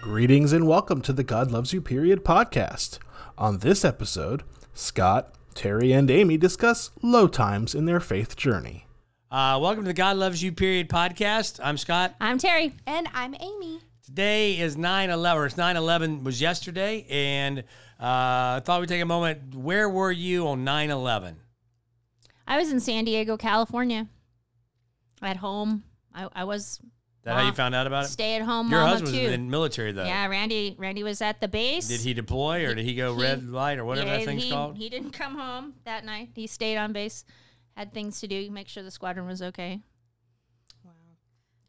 Greetings and welcome to the God Loves You Period podcast. On this episode, Scott, Terry, and Amy discuss low times in their faith journey. Welcome to the God Loves You Period podcast. I'm Scott. I'm Terry. And I'm Amy. Today is 9/11. It's 9/11 was yesterday, and I thought we'd take a moment. Where were you on 9/11? I was in San Diego, California. At home. I was... That how you found out about it? Stay-at-home mama, too. Your husband was in the military, though. Yeah, Randy was at the base. Did he deploy, or did he go red light, or whatever that thing's called? He didn't come home that night. He stayed on base, had things to do, make sure the squadron was okay. Wow.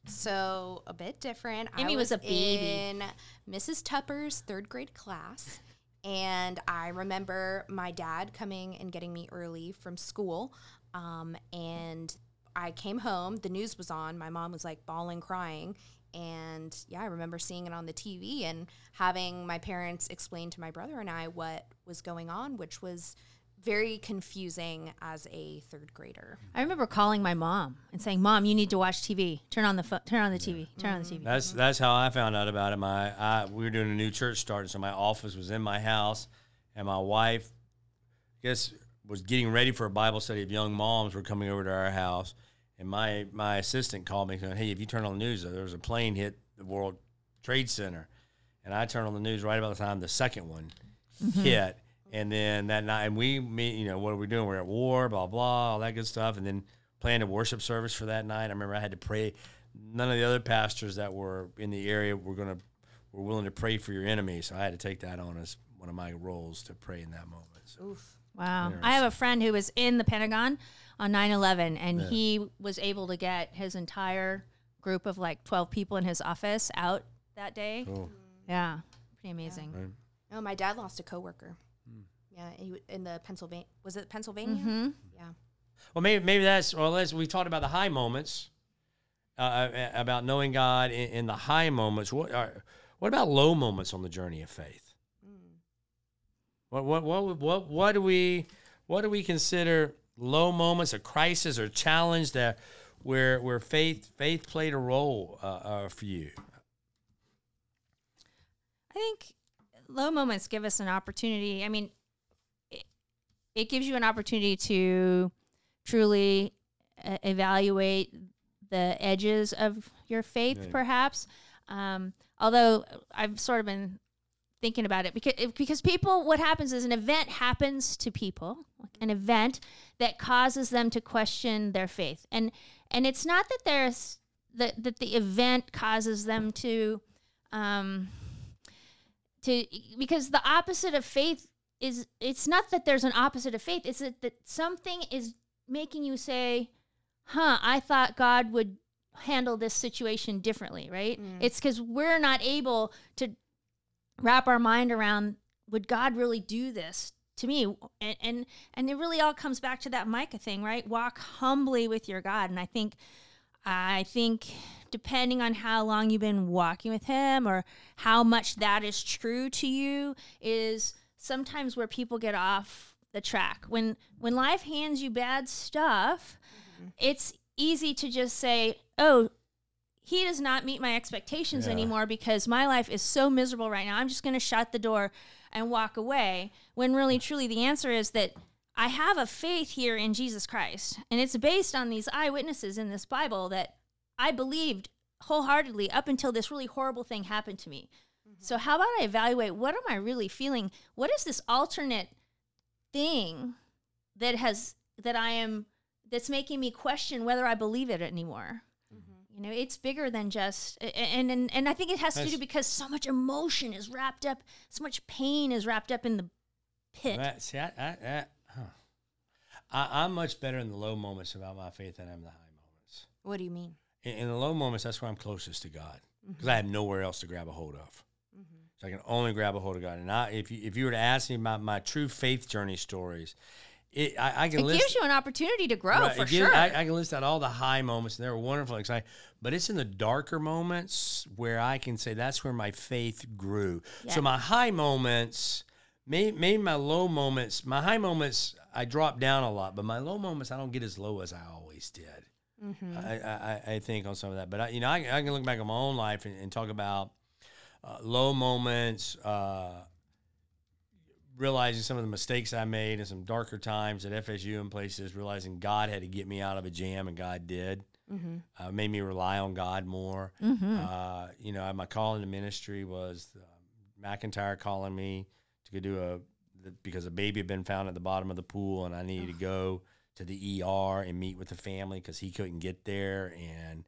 So, a bit different. Amy was a baby. In Mrs. Tupper's third-grade class, and I remember my dad coming and getting me early from school, and... I came home, the news was on, my mom was like bawling, crying, and yeah, I remember seeing it on the TV and having my parents explain to my brother and I what was going on, which was very confusing as a third grader. I remember calling my mom and saying, "Mom, you need to watch TV, turn on the TV. That's how I found out about it. We were doing a new church start, so my office was in my house, and my wife, I guess, was getting ready for a Bible study of young moms were coming over to our house. And my assistant called me saying, "Hey, if you turn on the news, there was a plane hit the World Trade Center." And I turned on the news right about the time the second one hit. And then that night, and what are we doing? We're at war, blah, blah, all that good stuff. And then planned a worship service for that night. I remember I had to pray. None of the other pastors that were in the area were willing to pray for your enemies. So I had to take that on as one of my roles to pray in that moment. So. Oof. Wow. I have a friend who was in the Pentagon on 9/11, and he was able to get his entire group of like 12 people in his office out that day. Cool. Yeah. Pretty amazing. Yeah. Right. No, my dad lost a coworker. Yeah. In the Pennsylvania. Was it Pennsylvania? Mm-hmm. Yeah. Well, maybe that's, well, we talked about the high moments, about knowing God in the high moments. What about low moments on the journey of faith? What do we consider low moments, a crisis or challenge that where faith played a role for you? I think low moments give us an opportunity. I mean, it gives you an opportunity to truly evaluate the edges of your faith, perhaps. Although I've sort of been thinking about it because people, what happens is an event happens to people, an event that causes them to question their faith, and it's not that that the event causes them to because the opposite of faith is, it's not that there's an opposite of faith, it's that something is making you say, I thought God would handle this situation differently, right? It's because we're not able to wrap our mind around, would God really do this to me? And it really all comes back to that Micah thing, right? Walk humbly with your God. And I think depending on how long you've been walking with him or how much that is true to you is sometimes where people get off the track. When life hands you bad stuff, it's easy to just say, "Oh, he does not meet my expectations anymore because my life is so miserable right now. I'm just going to shut the door and walk away." When really, truly, the answer is that I have a faith here in Jesus Christ. And it's based on these eyewitnesses in this Bible that I believed wholeheartedly up until this really horrible thing happened to me. So how about I evaluate, what am I really feeling? What is this alternate thing that's making me question whether I believe it anymore? You know, it's bigger than just, and I think it has to do because so much emotion is wrapped up, so much pain is wrapped up in the pit. I'm much better in the low moments about my faith than I am in the high moments. What do you mean? In the low moments, that's where I'm closest to God because I have nowhere else to grab a hold of. So I can only grab a hold of God. And if you were to ask me about my true faith journey stories, it gives you an opportunity to grow, right, sure. I can list out all the high moments, and they're wonderful and exciting. But it's in the darker moments where I can say that's where my faith grew. Yeah. So my high moments, maybe my low moments, my high moments, I drop down a lot. But my low moments, I don't get as low as I always did. Mm-hmm. I think on some of that, but I can look back on my own life and talk about low moments, realizing some of the mistakes I made and some darker times at FSU and places, realizing God had to get me out of a jam, and God did. Mm-hmm. Made me rely on God more. Mm-hmm. My call into ministry was McIntyre calling me to go do because a baby had been found at the bottom of the pool, and I needed to go to the ER and meet with the family because he couldn't get there. And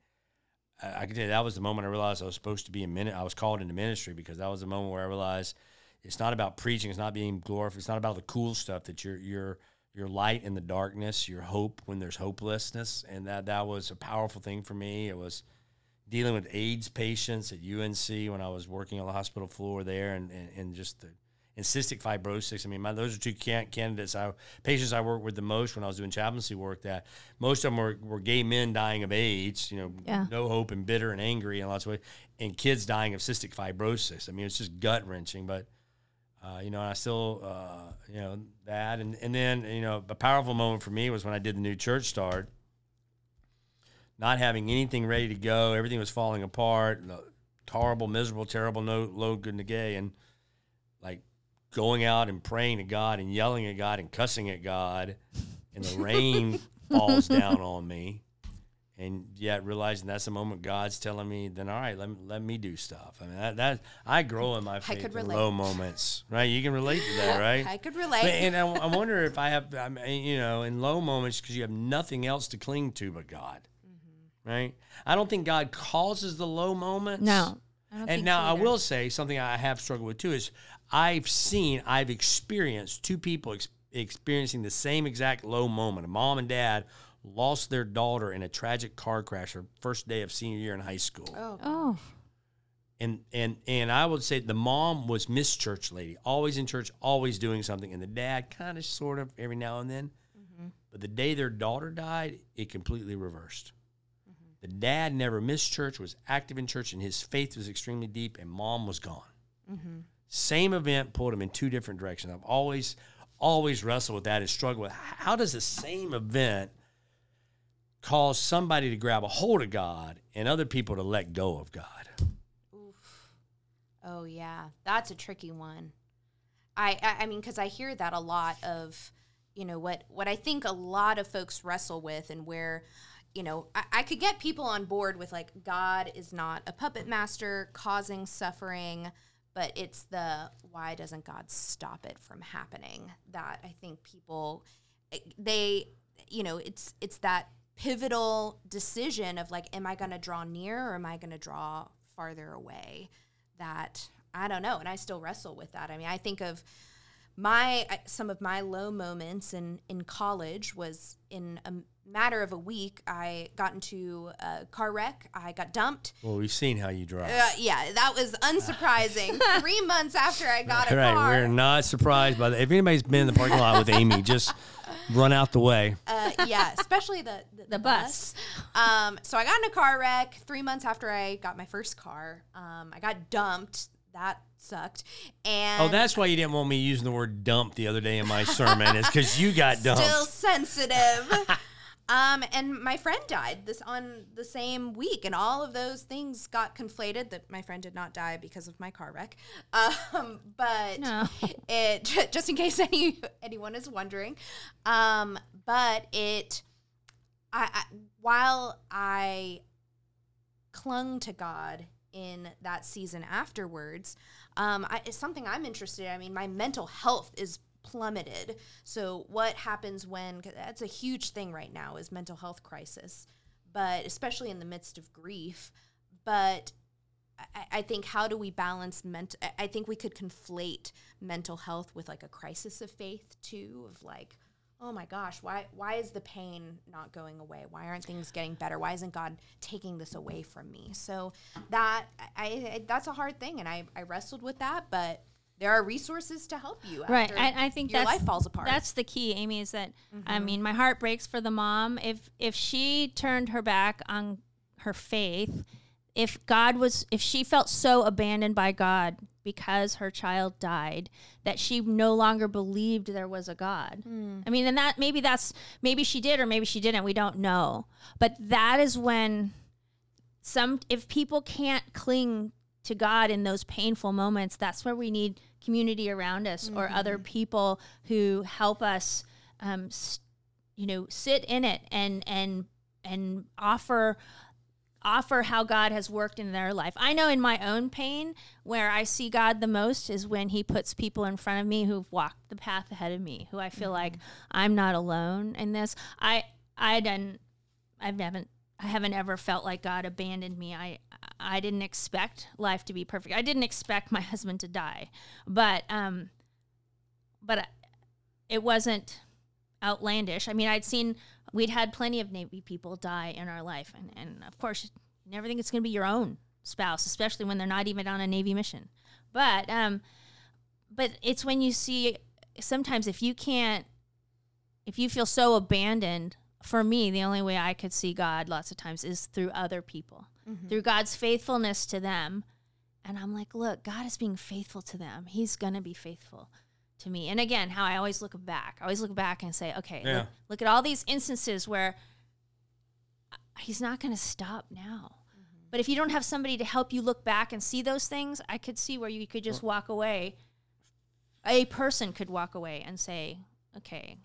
I can tell you that was the moment I realized I was supposed to be I was called into ministry, because that was the moment where I realized it's not about preaching, it's not being glorified, it's not about the cool stuff, that you're light in the darkness, your hope when there's hopelessness. And that was a powerful thing for me. It was dealing with AIDS patients at UNC when I was working on the hospital floor there, and just and cystic fibrosis. I mean, those are two candidates, patients I worked with the most when I was doing chaplaincy work, that most of them were gay men dying of AIDS, no hope and bitter and angry in lots of ways, and kids dying of cystic fibrosis. I mean, it's just gut-wrenching, but, and I still, that. And then, a powerful moment for me was when I did the new church start, not having anything ready to go. Everything was falling apart, horrible, miserable, terrible, no load, good, and gay, and like, going out and praying to God and yelling at God and cussing at God, and the rain falls down on me, and yet realizing that's the moment God's telling me, then all right, let me do stuff. I mean, that I grow in my faith in low moments, right? You can relate to that, right? I could relate. And I wonder if I have in low moments, because you have nothing else to cling to but God, mm-hmm. right? I don't think God causes the low moments. No. And now I will say something I have struggled with too is I've experienced two people experiencing the same exact low moment. A mom and dad lost their daughter in a tragic car crash her first day of senior year in high school. Oh. And I would say the mom was Miss Church Lady, always in church, always doing something, and the dad kind of sort of every now and then. Mm-hmm. But the day their daughter died, it completely reversed. Mm-hmm. The dad never missed church, was active in church, and his faith was extremely deep, and mom was gone. Mm-hmm. Same event pulled him in two different directions. I've always wrestled with that and struggled with how does the same event cause somebody to grab a hold of God and other people to let go of God? Oof. Oh, yeah. That's a tricky one. I mean, because I hear that a lot of, what I think a lot of folks wrestle with, and where, I could get people on board with, like, God is not a puppet master causing suffering, but it's the why doesn't God stop it from happening that I think people, it's that pivotal decision of like, am I going to draw near or am I going to draw farther away? That I don't know, and I still wrestle with that. I mean, I think of some of my low moments in college was in a matter of a week, I got into a car wreck. I got dumped. Well, we've seen how you drive. Yeah, that was unsurprising. 3 months after I got a car. We're not surprised by that. If anybody's been in the parking lot with Amy, just run out the way. Yeah, especially the bus. So I got in a car wreck 3 months after I got my first car. I got dumped. That sucked. And that's why you didn't want me using the word dump the other day in my sermon, is because you got dumped. Still sensitive. And my friend died on the same week, and all of those things got conflated. That my friend did not die because of my car wreck, but no. It just in case anyone is wondering. But while I clung to God in that season afterwards, it's something I'm interested in. I mean, my mental health is plummeted. So what happens when, 'cause that's a huge thing right now, is mental health crisis, but especially in the midst of grief. But I think, how do we balance I think we could conflate mental health with like a crisis of faith too, of like, oh my gosh, why is the pain not going away? Why aren't things getting better? Why isn't God taking this away from me? So that's a hard thing, and I wrestled with that, but there are resources to help you after right. I think your life falls apart. That's the key, Amy, is that, mm-hmm. I mean, my heart breaks for the mom. If she turned her back on her faith, if she felt so abandoned by God because her child died, that she no longer believed there was a God. Mm. I mean, and that maybe she did or maybe she didn't. We don't know. But that is when if people can't cling to God in those painful moments, that's where we need community around us, mm-hmm. or other people who help us, sit in it and offer how God has worked in their life. I know in my own pain, where I see God the most is when he puts people in front of me who've walked the path ahead of me, who I feel mm-hmm. like I'm not alone in this. I haven't ever felt like God abandoned me. I didn't expect life to be perfect. I didn't expect my husband to die, but it wasn't outlandish. I mean, we'd had plenty of Navy people die in our life. And of course, you never think it's going to be your own spouse, especially when they're not even on a Navy mission. But it's when you see, sometimes if you feel so abandoned, for me, the only way I could see God lots of times is through other people, mm-hmm. through God's faithfulness to them. And I'm like, look, God is being faithful to them. He's going to be faithful to me. And again, how I always look back. I always look back and say, okay, yeah. look at all these instances where he's not going to stop now. Mm-hmm. But if you don't have somebody to help you look back and see those things, I could see where you could just walk away. A person could walk away and say, okay,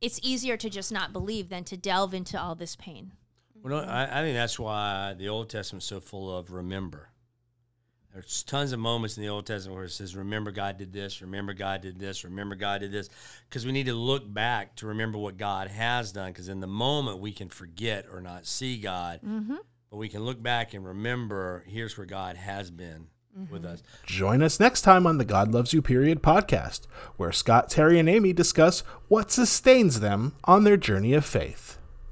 it's easier to just not believe than to delve into all this pain. Well, no, I think that's why the Old Testament is so full of remember. There's tons of moments in the Old Testament where it says, remember God did this, remember God did this, remember God did this, because we need to look back to remember what God has done, because in the moment we can forget or not see God, mm-hmm. but we can look back and remember, here's where God has been mm-hmm. with us. Join us next time on the God Loves You Period podcast, where Scott, Terry, and Amy discuss what sustains them on their journey of faith.